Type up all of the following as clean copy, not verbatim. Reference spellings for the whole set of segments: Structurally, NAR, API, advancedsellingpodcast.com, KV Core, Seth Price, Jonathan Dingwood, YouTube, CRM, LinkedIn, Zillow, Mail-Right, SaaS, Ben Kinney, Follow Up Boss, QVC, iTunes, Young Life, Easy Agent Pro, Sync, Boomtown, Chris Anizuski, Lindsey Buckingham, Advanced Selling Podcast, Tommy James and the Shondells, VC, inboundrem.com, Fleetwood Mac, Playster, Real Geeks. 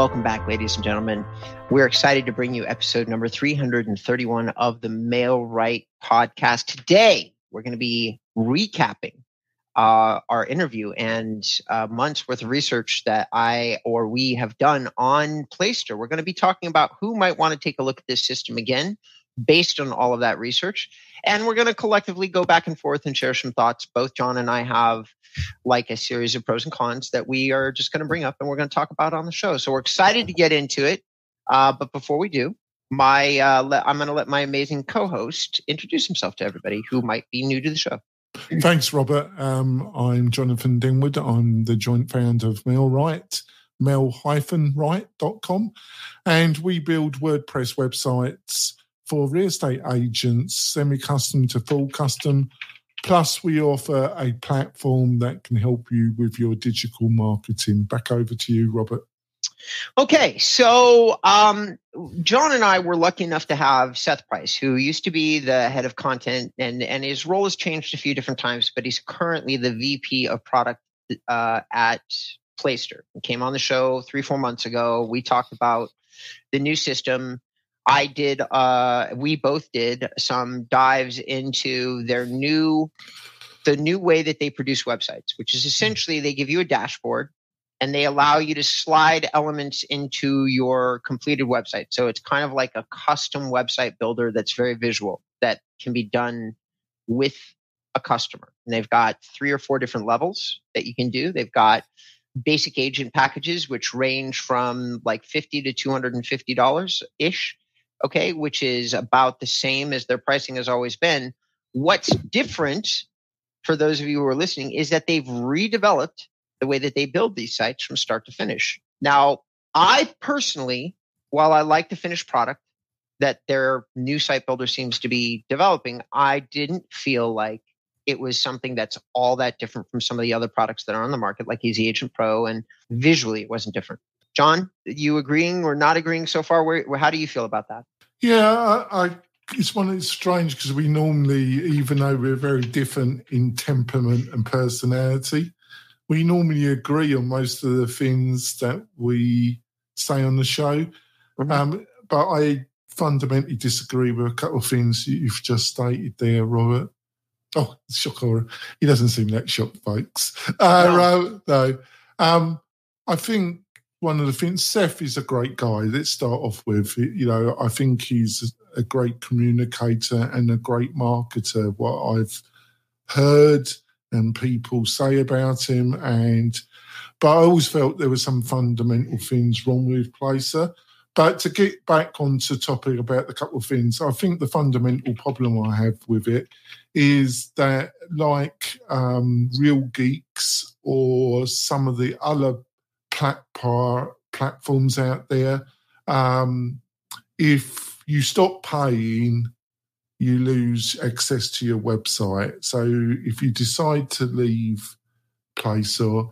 Welcome back, ladies and gentlemen. We're excited to bring you episode number 331 of the Mail-Right podcast. Today, we're going to be recapping our interview and months worth of research that we have done on Playster. We're going to be talking about who might want to take a look at this system again based on all of that research. And we're going to collectively go back and forth and share some thoughts. Both John and I have like a series of pros and cons that we are just going to bring up and we're going to talk about on the show. So we're excited to get into it. But before we do, I'm going to let my amazing co-host introduce himself to everybody who might be new to the show. Thanks, Robert. I'm Jonathan Dingwood. I'm the joint founder of Mail-Right, mail-right.com. And we build WordPress websites for real estate agents, semi-custom to full custom. Plus, we offer a platform that can help you with your digital marketing. Back over to you, Robert. Okay, so John and I were lucky enough to have Seth Price, who used to be the head of content, and his role has changed a few different times, but he's currently the VP of product at Playster. He came on the show 3-4 months ago. We talked about the new system. We both did some dives into the new way that they produce websites, which is essentially they give you a dashboard and they allow you to slide elements into your completed website. So it's kind of like a custom website builder that's very visual that can be done with a customer. And they've got 3 or 4 different levels that you can do. They've got basic agent packages, which range from like $50 to $250 ish. Okay, which is about the same as their pricing has always been. What's different for those of you who are listening is that they've redeveloped the way that they build these sites from start to finish. Now, I personally, while I like the finished product that their new site builder seems to be developing, I didn't feel like it was something that's all that different from some of the other products that are on the market, like Easy Agent Pro, and visually it wasn't different. John, you agreeing or not agreeing so far? How do you feel about that? Yeah, it's one that's strange because we normally, even though we're very different in temperament and personality, we normally agree on most of the things that we say on the show. Mm-hmm. But I fundamentally disagree with a couple of things you've just stated there, Robert. Oh, shock horror. He doesn't seem that shocked, folks. No. I think one of the things, Seth is a great guy. Let's start off with, I think he's a great communicator and a great marketer. What I've heard and people say about him, but I always felt there were some fundamental things wrong with Playster. But to get back onto topic about a couple of things, I think the fundamental problem I have with it is that, like Real Geeks or some of the other platforms out there, if you stop paying, you lose access to your website. So if you decide to leave Playster,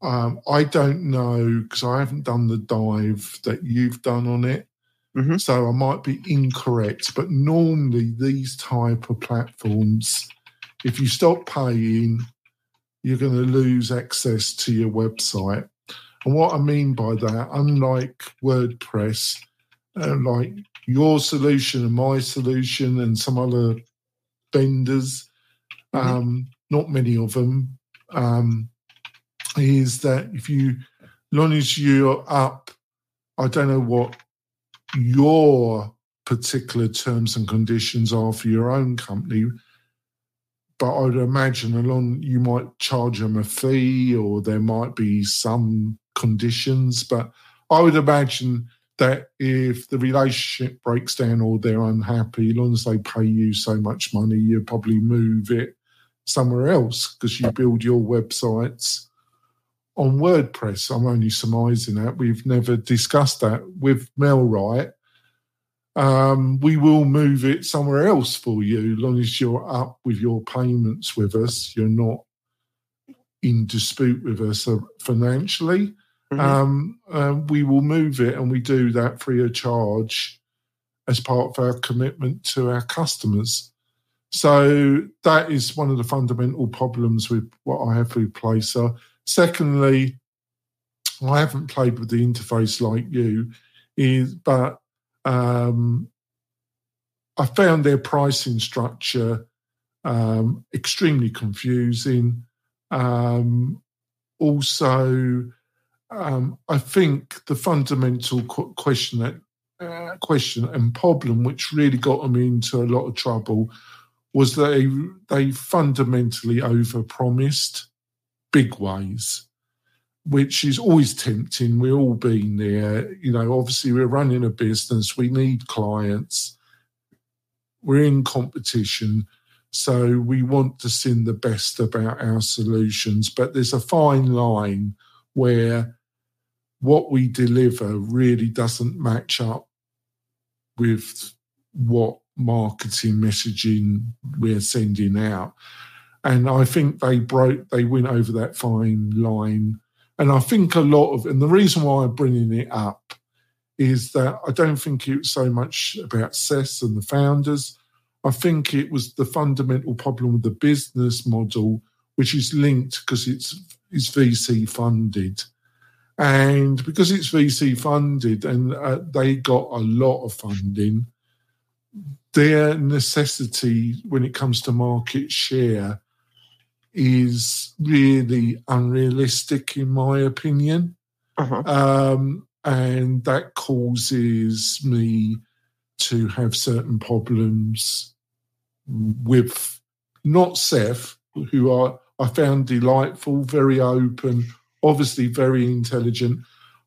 I don't know because I haven't done the dive that you've done on it. Mm-hmm. So I might be incorrect, but normally these type of platforms, if you stop paying, you're going to lose access to your website. And what I mean by that, unlike WordPress, like your solution and my solution and some other vendors, mm-hmm. Not many of them, is that as long as you're up, I don't know what your particular terms and conditions are for your own company, but I would imagine you might charge them a fee or there might be some conditions, but I would imagine that if the relationship breaks down or they're unhappy, as long as they pay you so much money, you'll probably move it somewhere else because you build your websites on WordPress. I'm only surmising that. We've never discussed that. With Mail-Right, we will move it somewhere else for you, as long as you're up with your payments with us. You're not in dispute with us financially. Mm-hmm. We will move it, and we do that free of charge as part of our commitment to our customers. So that is one of the fundamental problems with what I have with Playster. Secondly, I haven't played with the interface like you, but I found their pricing structure extremely confusing. Also, I think the fundamental question and problem, which really got them into a lot of trouble, was they fundamentally overpromised big ways, which is always tempting. We've all been there. You know, obviously we're running a business. We need clients. We're in competition. So we want to send the best about our solutions. But there's a fine line where what we deliver really doesn't match up with what marketing messaging we're sending out. And I think they went over that fine line. And I think and the reason why I'm bringing it up is that I don't think it was so much about Seth and the founders. I think it was the fundamental problem with the business model, which is linked because it's VC funded. And because it's VC funded and they got a lot of funding, their necessity when it comes to market share is really unrealistic, in my opinion. Uh-huh. And that causes me to have certain problems with not Seth, who I found delightful, very open, obviously very intelligent.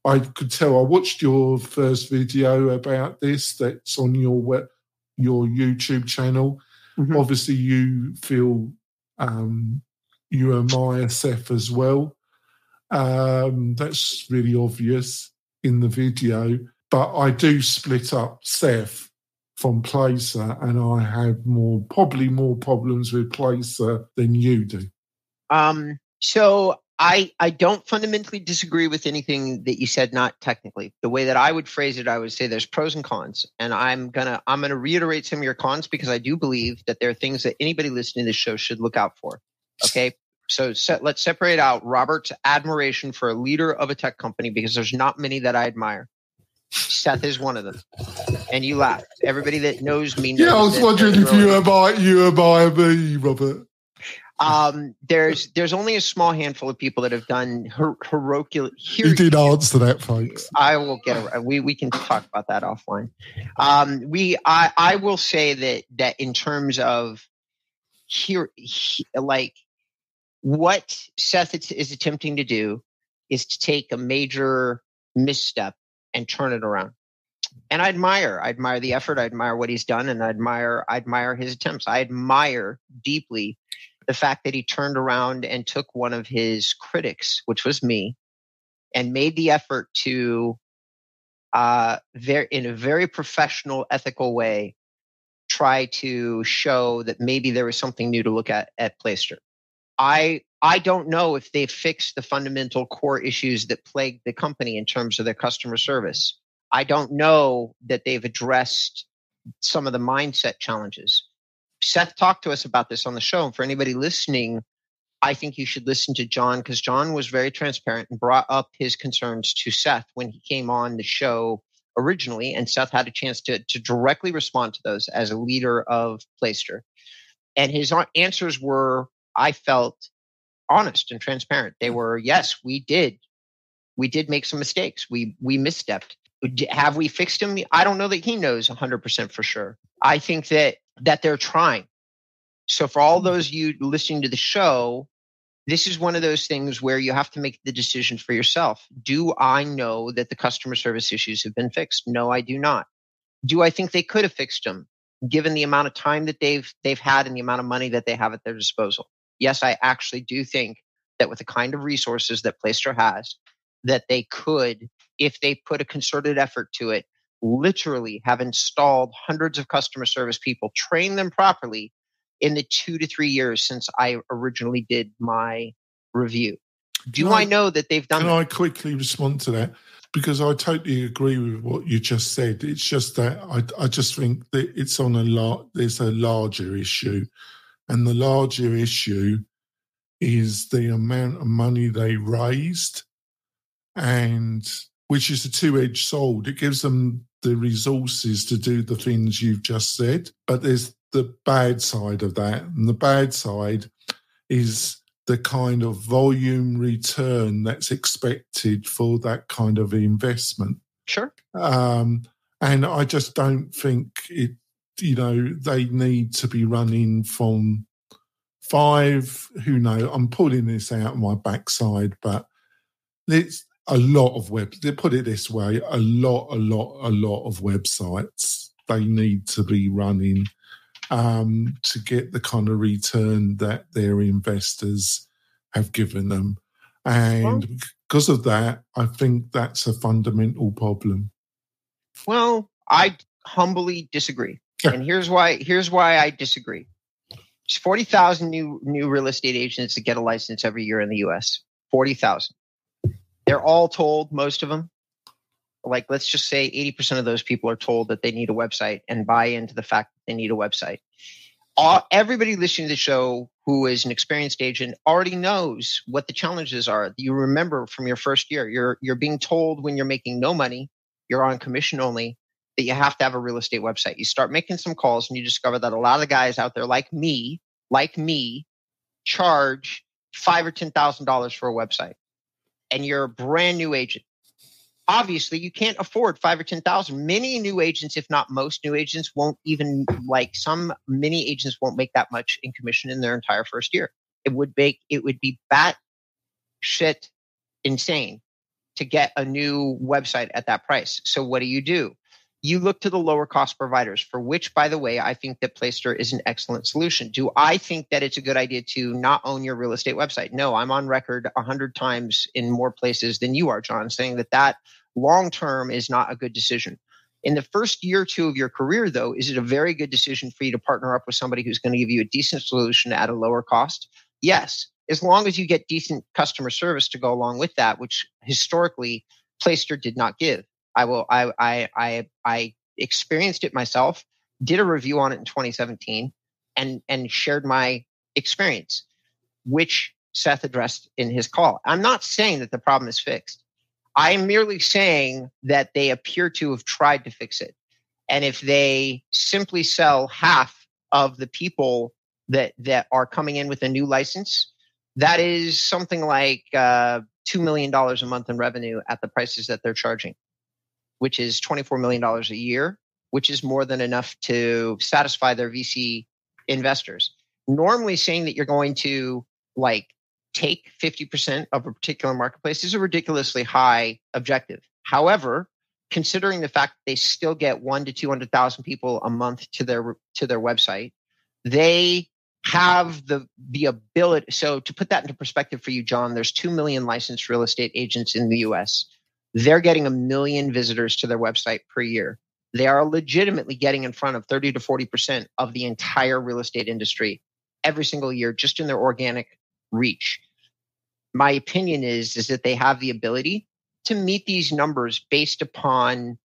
I could tell. I watched your first video about this that's on your YouTube channel. Mm-hmm. Obviously, you feel you admire Seth as well. That's really obvious in the video. But I do split up Seth from Playster, and I have probably more problems with Playster than you do. So I don't fundamentally disagree with anything that you said, not technically. The way that I would phrase it, I would say there's pros and cons. And I'm gonna reiterate some of your cons because I do believe that there are things that anybody listening to this show should look out for. Okay. So let's separate out Robert's admiration for a leader of a tech company because there's not many that I admire. Seth is one of them. And you laugh. Everybody that knows me knows. Yeah, I was wondering if you admire me, Robert. There's only a small handful of people that have done heroic. You did answer that, folks. I will get. We can talk about that offline. I will say that in terms of what Seth is attempting to do is to take a major misstep and turn it around. And I admire the effort. I admire what he's done, and I admire his attempts. I admire deeply the fact that he turned around and took one of his critics, which was me, and made the effort to, in a very professional, ethical way, try to show that maybe there was something new to look at Playster. I don't know if they fixed the fundamental core issues that plagued the company in terms of their customer service. I don't know that they've addressed some of the mindset challenges. Seth talked to us about this on the show. And for anybody listening, I think you should listen to John because John was very transparent and brought up his concerns to Seth when he came on the show originally. And Seth had a chance to directly respond to those as a leader of Playster. And his answers were, I felt, honest and transparent. They were, yes, we did make some mistakes. We misstepped. Have we fixed him? I don't know that he knows 100% for sure. I think that they're trying. So for all those of you listening to the show, this is one of those things where you have to make the decision for yourself. Do I know that the customer service issues have been fixed? No, I do not. Do I think they could have fixed them given the amount of time that they've had and the amount of money that they have at their disposal? Yes, I actually do think that with the kind of resources that Playster has, that they could, if they put a concerted effort to it, literally have installed hundreds of customer service people, train them properly in the 2 to 3 years since I originally did my review. I know that they've done that? I quickly respond to that because I totally agree with what you just said. It's just that I just think that it's on there's a larger issue. And the larger issue is the amount of money they raised and which is a two-edged sword. It gives them the resources to do the things you've just said, but there's the bad side of that. And the bad side is the kind of volume return that's expected for that kind of investment. Sure. And I just don't think it, you know, they need to be running from five, who knows, I'm pulling this out of my backside, but it's a lot of web, they put it this way, a lot of websites they need to be running to get the kind of return that their investors have given them. And well, because of that, I think that's a fundamental problem. Well, I humbly disagree. And here's why I disagree. There's 40,000 new real estate agents that get a license every year in the US. 40,000. They're all told, most of them, like let's just say 80% of those people are told that they need a website and buy into the fact that they need a website. Everybody listening to the show who is an experienced agent already knows what the challenges are that you remember from your first year. You're being told when you're making no money, you're on commission only, that you have to have a real estate website. You start making some calls and you discover that a lot of the guys out there like me, charge $5,000 or $10,000 for a website. And you're a brand new agent. Obviously, you can't afford $5,000 or $10,000. Many new agents, if not most new agents, won't even many agents won't make that much in commission in their entire first year. It would be bat shit insane to get a new website at that price. So what do? You look to the lower cost providers, for which, by the way, I think that Playster is an excellent solution. Do I think that it's a good idea to not own your real estate website? No, I'm on record 100 times in more places than you are, John, saying that long-term is not a good decision. In the first year or two of your career, though, is it a very good decision for you to partner up with somebody who's going to give you a decent solution at a lower cost? Yes, as long as you get decent customer service to go along with that, which historically Playster did not give. I experienced it myself, did a review on it in 2017 and shared my experience, which Seth addressed in his call. I'm not saying that the problem is fixed. I'm merely saying that they appear to have tried to fix it. And if they simply sell half of the people that are coming in with a new license, that is something like $2 million a month in revenue at the prices that they're charging, which is $24 million a year, which is more than enough to satisfy their VC investors. Normally saying that you're going to take 50% of a particular marketplace is a ridiculously high objective. However, considering the fact that they still get 100,000 to 200,000 people a month to their website, they have the ability. So to put that into perspective for you, John, there's 2 million licensed real estate agents in the US. They're getting 1 million visitors to their website per year. They are legitimately getting in front of 30 to 40% of the entire real estate industry every single year, just in their organic reach. My opinion is that they have the ability to meet these numbers based upon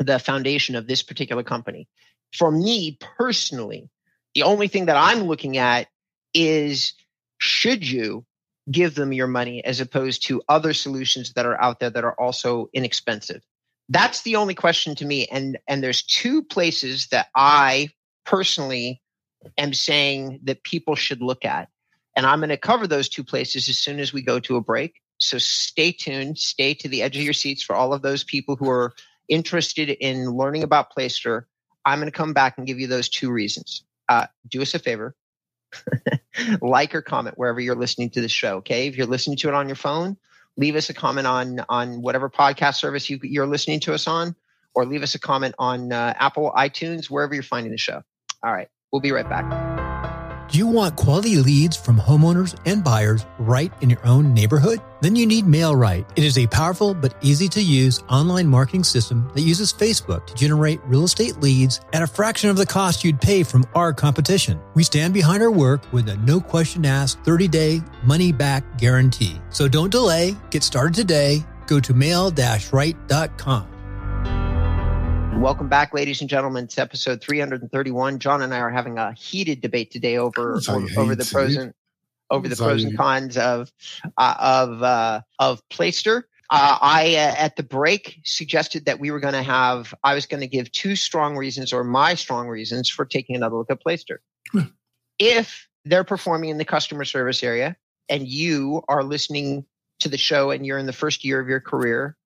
the foundation of this particular company. For me personally, the only thing that I'm looking at is, should you give them your money as opposed to other solutions that are out there that are also inexpensive? That's the only question to me. And there's two places that I personally am saying that people should look at. And I'm going to cover those two places as soon as we go to a break. So stay tuned, stay to the edge of your seats for all of those people who are interested in learning about Playster. I'm going to come back and give you those two reasons. Do us a favor. Like or comment wherever you're listening to the show, okay? If you're listening to it on your phone, leave us a comment on whatever podcast service you're listening to us on, or leave us a comment on Apple, iTunes, wherever you're finding the show. All right, we'll be right back. Do you want quality leads from homeowners and buyers right in your own neighborhood? Then you need Mail-Right. It is a powerful but easy-to-use online marketing system that uses Facebook to generate real estate leads at a fraction of the cost you'd pay from our competition. We stand behind our work with a no-question-asked 30-day money-back guarantee. So don't delay. Get started today. Go to mail-right.com. Welcome back, ladies and gentlemen, to episode 331. John and I are having a heated debate today over the pros and cons of Playster. At the break, suggested that we were going to have – I was going to give two strong reasons, or my strong reasons, for taking another look at Playster. If they're performing in the customer service area and you are listening to the show and you're in the first year of your career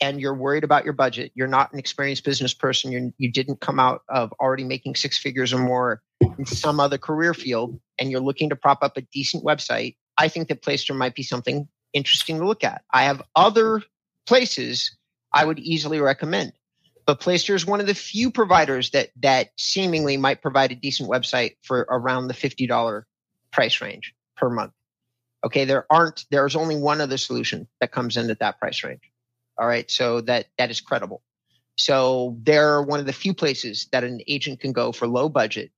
and you're worried about your budget, you're not an experienced business person, you didn't come out of already making six figures or more in some other career field, and you're looking to prop up a decent website, I think that Playster might be something interesting to look at. I have other places I would easily recommend, but Playster is one of the few providers that seemingly might provide a decent website for around the $50 price range per month. Okay, there's only one other solution that comes in at that price range. All right, so that is credible. So they're one of the few places that an agent can go for low budget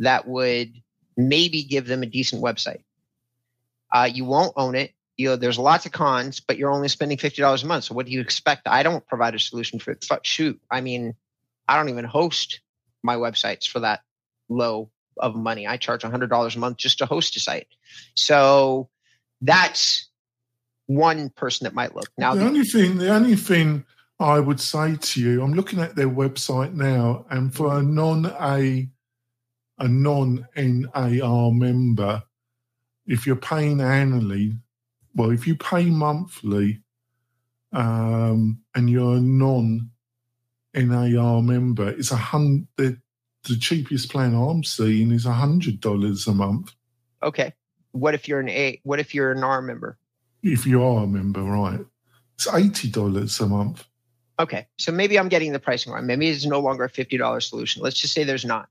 that would maybe give them a decent website. You won't own it. There's lots of cons, but you're only spending $50 a month. So what do you expect? I don't provide a solution for it. Shoot, I mean, I don't even host my websites for that low of money. I charge $100 a month just to host a site. So that's one person that might look. Now, the only thing I would say to you, I'm looking at their website now, and for a non NAR member, if you're paying annually, well, if you pay monthly and you're a non-NAR member, it's the cheapest plan I'm seeing is $100 a month. Okay. What if you're an R member? If you are a member, right? It's $80 a month. Okay. So maybe I'm getting the pricing wrong. Maybe it's no longer a $50 solution. Let's just say there's not.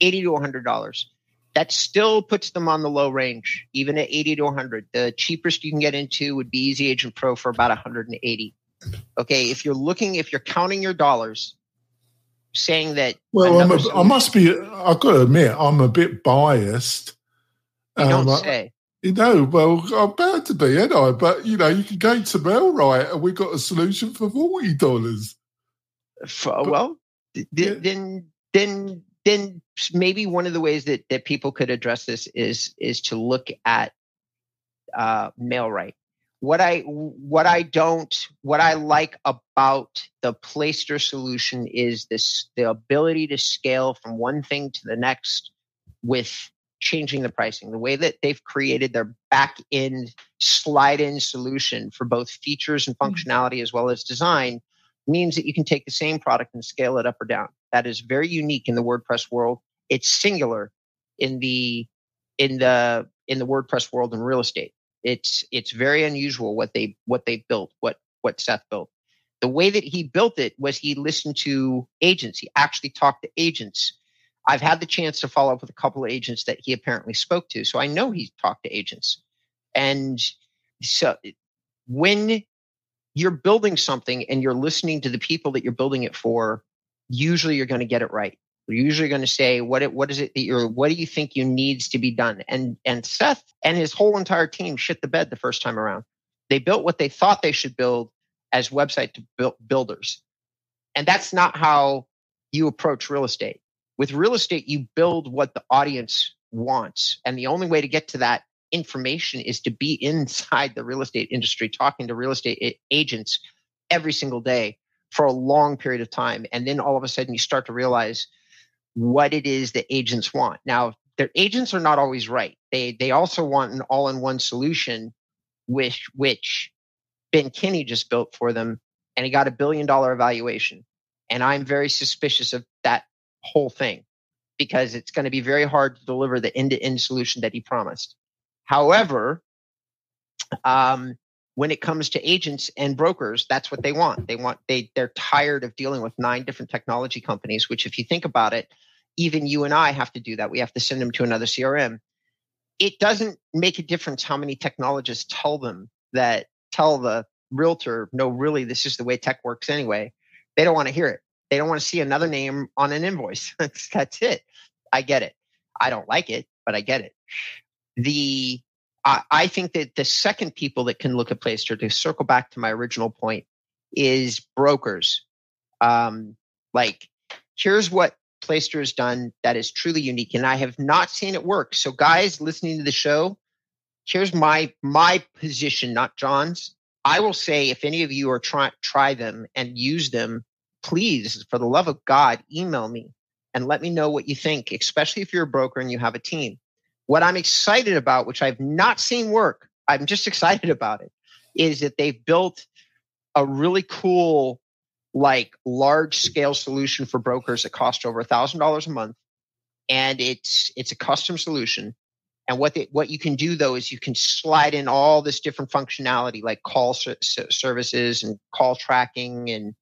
$80 to $100. That still puts them on the low range, even at $80 to $100. The cheapest you can get into would be Easy Agent Pro for about $180. Okay, if you're counting your dollars, saying that. Well, I've got to admit, I'm a bit biased. You don't say. I'm about to be, ain't I? But, you can go to Mail-Right and we've got a solution for $40. Then maybe one of the ways that people could address this is to look at Mail-Right. What I like about the Playster solution is the ability to scale from one thing to the next with changing the pricing. The way that they've created their back end slide in solution for both features and functionality as well as design means that you can take the same product and scale it up or down. That is very unique in the WordPress world. It's singular in the WordPress world and real estate. It's very unusual what they built, what Seth built. The way that he built it was he listened to agents. He actually talked to agents. I've had the chance to follow up with a couple of agents that he apparently spoke to, so I know he talked to agents. And so when you're building something and you're listening to the people that you're building it for, usually you're going to get it right. You're usually going to say, what do you think you needs to be done? And Seth and his whole entire team shit the bed the first time around. They built what they thought they should build as website builders. And that's not how you approach real estate. With real estate, you build what the audience wants. And the only way to get to that information is to be inside the real estate industry, talking to real estate agents every single day for a long period of time. And then all of a sudden you start to realize what it is that agents want. Now, their agents are not always right. They also want an all-in-one solution, which Ben Kinney just built for them, and he got $1 billion valuation. And I'm very suspicious of that whole thing because it's going to be very hard to deliver the end-to-end solution that he promised. However, when it comes to agents and brokers, that's what they want. They're tired of dealing with 9 different technology companies, which if you think about it, even you and I have to do that. We have to send them to another CRM. It doesn't make a difference how many technologists tell the realtor, no, really, this is the way tech works anyway. They don't want to hear it. They don't want to see another name on an invoice. That's it. I get it. I don't like it, but I get it. I think that the second people that can look at Playster, to circle back to my original point, is brokers. Here's what Playster has done that is truly unique, and I have not seen it work. So guys listening to the show, here's my position, not John's. I will say, if any of you are try them and use them, please, for the love of God, email me and let me know what you think, especially if you're a broker and you have a team. What I'm excited about, which I've not seen work, I'm just excited about it, is that they've built a really cool, like, large scale solution for brokers that costs over $1,000 a month. And it's a custom solution. And what you can do, though, is you can slide in all this different functionality, like call services and call tracking and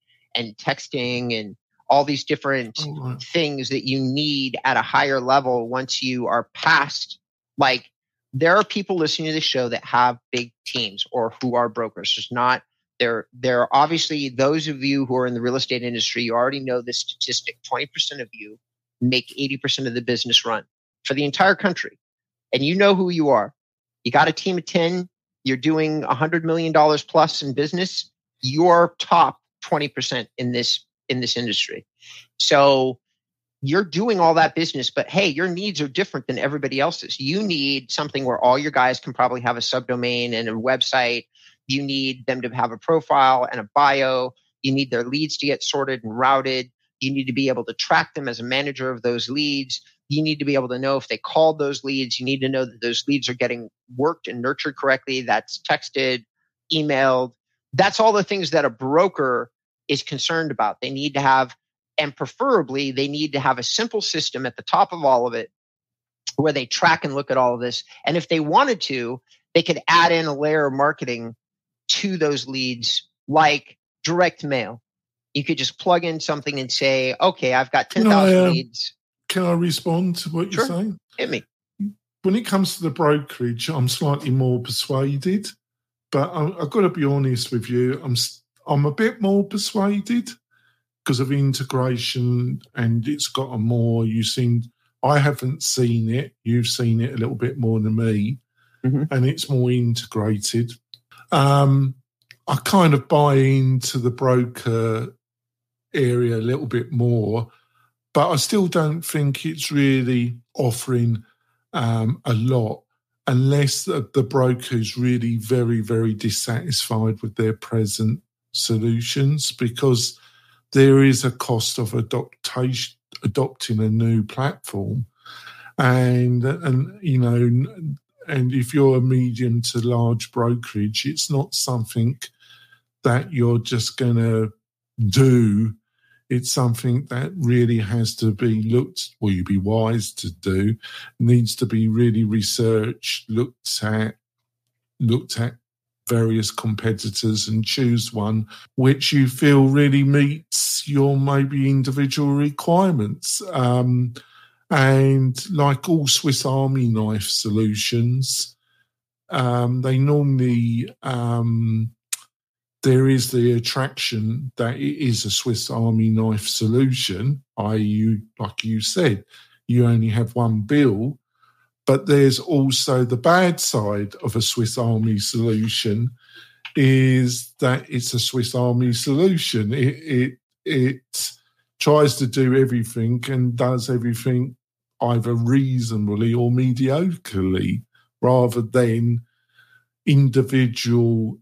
texting and all these different things that you need at a higher level once you are past. Like, there are people listening to the show that have big teams or who are brokers. It's not there are obviously those of you who are in the real estate industry, you already know this statistic. 20% of you make 80% of the business run for the entire country. And you know who you are. You got a team of 10. You're doing $100 million plus in business. You're top 20% in this industry. So you're doing all that business, but hey, your needs are different than everybody else's. You need something where all your guys can probably have a subdomain and a website. You need them to have a profile and a bio. You need their leads to get sorted and routed. You need to be able to track them as a manager of those leads. You need to be able to know if they called those leads. You need to know that those leads are getting worked and nurtured correctly. That's texted, emailed. That's all the things that a broker is concerned about. They need to have, and preferably, they need to have a simple system at the top of all of it where they track and look at all of this. And if they wanted to, they could add in a layer of marketing to those leads, like direct mail. You could just plug in something and say, okay, I've got 10,000 leads. Can I respond to what you're saying? Hit me. When it comes to the brokerage, I'm slightly more persuaded, but I've got to be honest with you. I'm a bit more persuaded because of integration, and it's got a more. I haven't seen it. You've seen it a little bit more than me, and it's more integrated. I kind of buy into the broker area a little bit more. But I still don't think it's really offering a lot unless the broker is really very, very dissatisfied with their present solutions, because there is a cost of adopting a new platform. And you know, and if you're a medium to large brokerage, it's not something that you're just going to do. It's something that really has to be looked, or you'd be wise to do, needs to be really researched, looked at various competitors and choose one which you feel really meets your maybe individual requirements. And like all Swiss Army knife solutions, they normally... there is the attraction that it is a Swiss Army knife solution, i.e., like you said, you only have one bill, but there's also the bad side of a Swiss Army solution is that it's a Swiss Army solution. It tries to do everything and does everything either reasonably or mediocrely rather than individual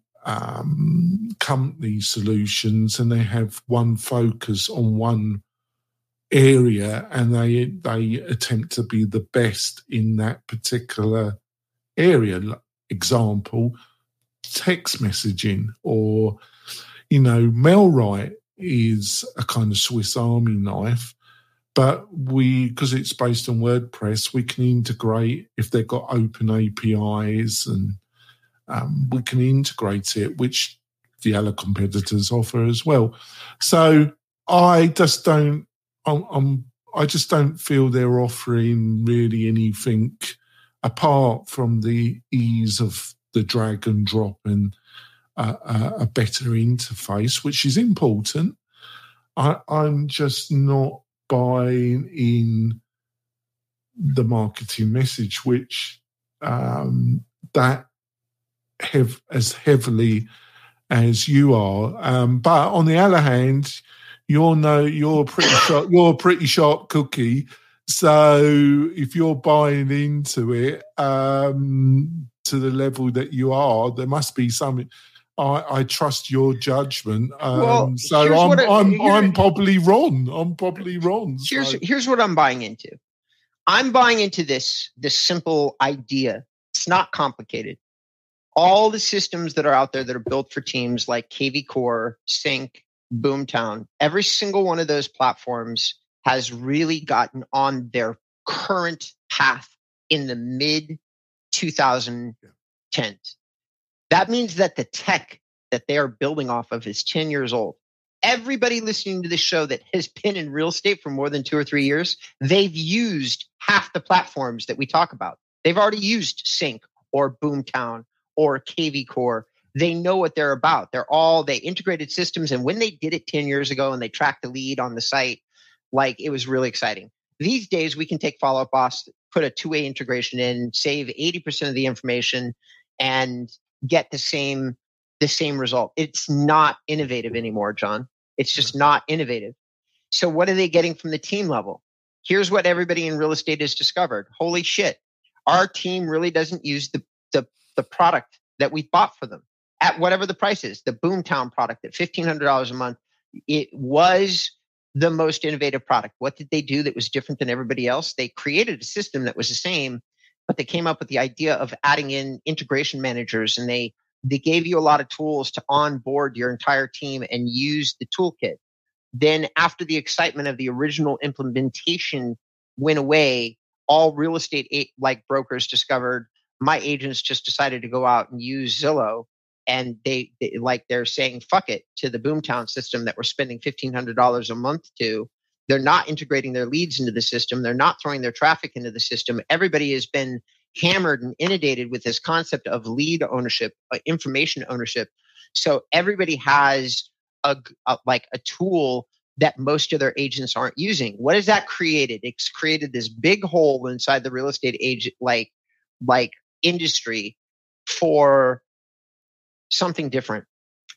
company solutions, and they have one focus on one area, and they attempt to be the best in that particular area. Example, text messaging, or you know, Mail-Right is a kind of Swiss Army knife, but because it's based on WordPress, we can integrate if they've got open APIs and we can integrate it, which the other competitors offer as well. So I just don't feel they're offering really anything apart from the ease of the drag and drop and a better interface, which is important. I'm just not buying in the marketing message, which as heavily as you are, but on the other hand, you're a pretty sharp cookie. So if you're buying into it to the level that you are, there must be something. I trust your judgment. So I'm probably wrong. So. Here's what I'm buying into. I'm buying into this simple idea. It's not complicated. All the systems that are out there that are built for teams like KV Core, Sync, Boomtown, every single one of those platforms has really gotten on their current path in the mid-2010s. That means that the tech that they are building off of is 10 years old. Everybody listening to this show that has been in real estate for more than 2 or 3 years, they've used half the platforms that we talk about. They've already used Sync or Boomtown or KV Core. They know what they're about. They integrated systems. And when they did it 10 years ago and they tracked the lead on the site, like, it was really exciting. These days, we can take Follow Up Boss, put a two-way integration in, save 80% of the information, and get the same result. It's not innovative anymore, John. It's just not innovative. So what are they getting from the team level? Here's what everybody in real estate has discovered. Holy shit. Our team really doesn't use the product that we bought for them at whatever the price is. The Boomtown product at $1,500 a month, it was the most innovative product. What did they do that was different than everybody else? They created a system that was the same, but they came up with the idea of adding in integration managers, and they gave you a lot of tools to onboard your entire team and use the toolkit. Then after the excitement of the original implementation went away, all real estate brokers discovered, my agents just decided to go out and use Zillow, and they're saying fuck it to the Boomtown system that we're spending $1,500 a month to. They're not integrating their leads into the system. They're not throwing their traffic into the system. Everybody has been hammered and inundated with this concept of lead ownership, information ownership. So everybody has a tool that most of their agents aren't using. What has that created? It's created this big hole inside the real estate agent industry for something different.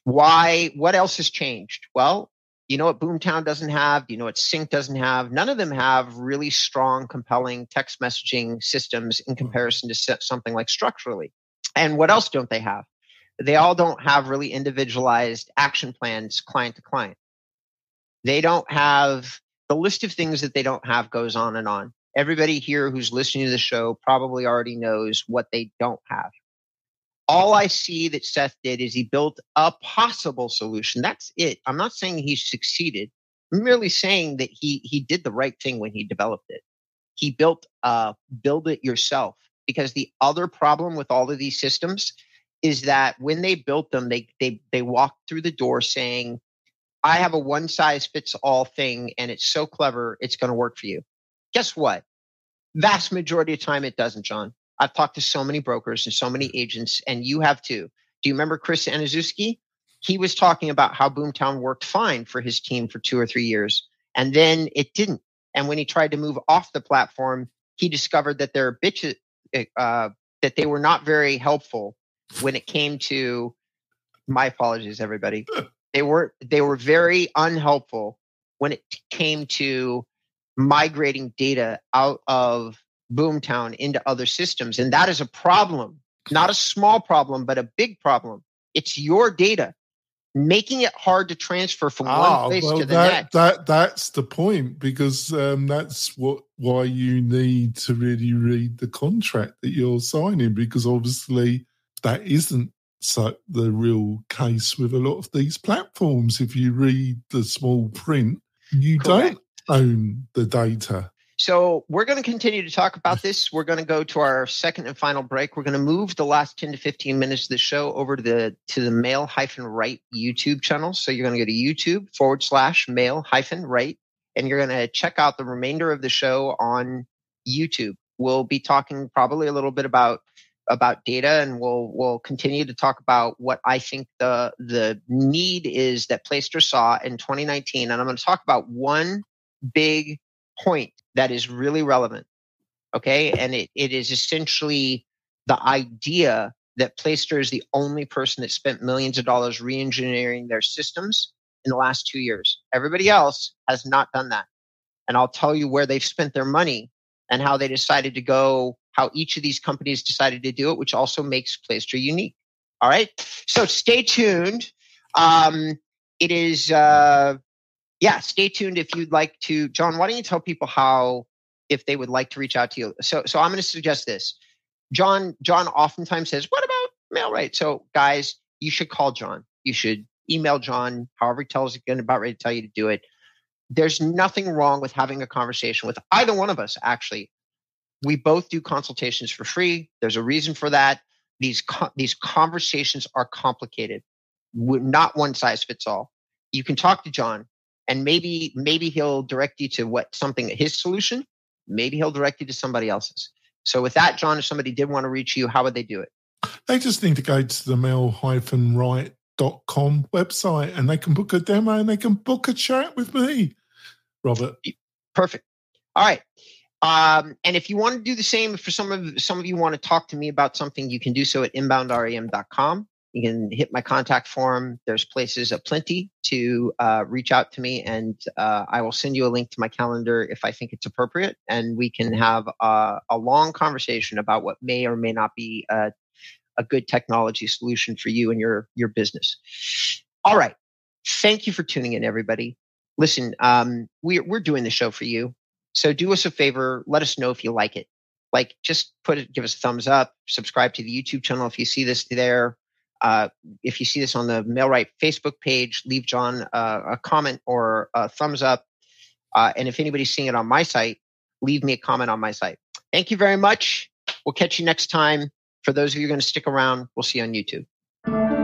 Why? What else has changed? Well, you know what Boomtown doesn't have? You know what Sync doesn't have? None of them have really strong, compelling text messaging systems in comparison to something like Structurally. And what else don't they have? They all don't have really individualized action plans client to client. They don't have the list of things that they don't have goes on and on. Everybody here who's listening to the show probably already knows what they don't have. All I see that Seth did is he built a possible solution. That's it. I'm not saying he succeeded. I'm merely saying that he did the right thing when he developed it. He built build it yourself, because the other problem with all of these systems is that when they built them, they walked through the door saying, I have a one size fits all thing, and it's so clever, it's going to work for you. Guess what? Vast majority of time, it doesn't, John. I've talked to so many brokers and so many agents, and you have too. Do you remember Chris Anizuski? He was talking about how Boomtown worked fine for his team for 2 or 3 years, and then it didn't. And when he tried to move off the platform, he discovered that their bitches, that they were not very helpful when it came to. My apologies, everybody. They were very unhelpful when it came to migrating data out of Boomtown into other systems. And that is a problem, not a small problem, but a big problem. It's your data, making it hard to transfer from one place to the next. That's the point, because that's why you need to really read the contract that you're signing, because obviously that isn't the real case with a lot of these platforms. If you read the small print, you don't own the data. So we're going to continue to talk about this. We're going to go to our second and final break. We're going to move the last 10 to 15 minutes of the show over to the Mail-Right YouTube channel. So you're going to go to YouTube.com/Mail-Right, and you're going to check out the remainder of the show on YouTube. We'll be talking probably a little bit about data, and we'll continue to talk about what I think the need is that Playster saw in 2019. And I'm going to talk about one big point that is really relevant, okay? And it is essentially the idea that Playster is the only person that spent millions of dollars re-engineering their systems in the last 2 years. Everybody else has not done that. And I'll tell you where they've spent their money and how they decided to go, how each of these companies decided to do it, which also makes Playster unique. All right. So stay tuned. It is, stay tuned if you'd like to. John, why don't you tell people how, if they would like to reach out to you? So I'm going to suggest this. John oftentimes says, what about Mail-Right? So guys, you should call John. You should email John, however he tells you, about ready to tell you to do it. There's nothing wrong with having a conversation with either one of us, actually. We both do consultations for free. There's a reason for that. These conversations are complicated. We're not one size fits all. You can talk to John, and maybe he'll direct you to his solution. Maybe he'll direct you to somebody else's. So with that, John, if somebody did want to reach you, how would they do it? They just need to go to the mail-right.com website, and they can book a demo, and they can book a chat with me, Robert. Perfect. All right. And if you want to do the same, for some of you want to talk to me about something, you can do so at inboundrem.com. You can hit my contact form. There's places aplenty to reach out to me, and I will send you a link to my calendar if I think it's appropriate, and we can have a long conversation about what may or may not be a good technology solution for you and your business. All right. Thank you for tuning in, everybody. Listen, we're doing the show for you. So do us a favor. Let us know if you like it. Like, just give us a thumbs up, subscribe to the YouTube channel if you see this there. If you see this on the Mail-Right Facebook page, leave John a comment or a thumbs up. And if anybody's seeing it on my site, leave me a comment on my site. Thank you very much. We'll catch you next time. For those of you who are going to stick around, we'll see you on YouTube.